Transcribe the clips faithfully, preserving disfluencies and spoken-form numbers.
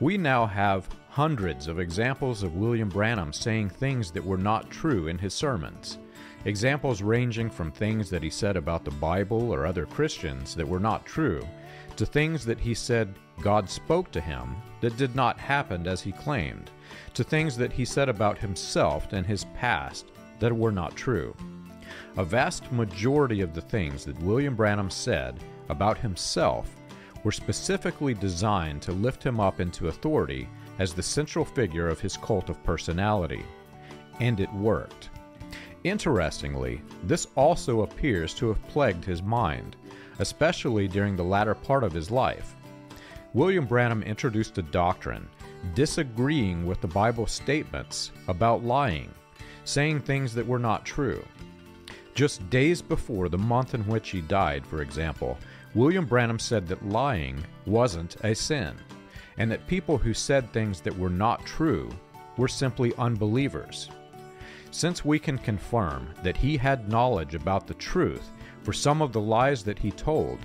We now have hundreds of examples of William Branham saying things that were not true in his sermons. Examples ranging from things that he said about the Bible or other Christians that were not true, to things that he said God spoke to him that did not happen as he claimed, to things that he said about himself and his past that were not true. A vast majority of the things that William Branham said about himself were specifically designed to lift him up into authority as the central figure of his cult of personality. And it worked. Interestingly, this also appears to have plagued his mind, especially during the latter part of his life. William Branham introduced a doctrine disagreeing with the Bible statements about lying, saying things that were not true. Just days before the month in which he died, for example, William Branham said that lying wasn't a sin, and that people who said things that were not true were simply unbelievers. Since we can confirm that he had knowledge about the truth for some of the lies that he told,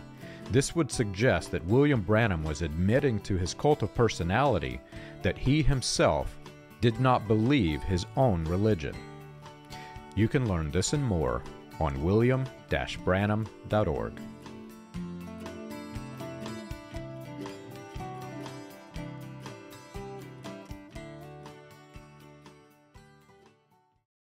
this would suggest that William Branham was admitting to his cult of personality that he himself did not believe his own religion. You can learn this and more on william branham dot org.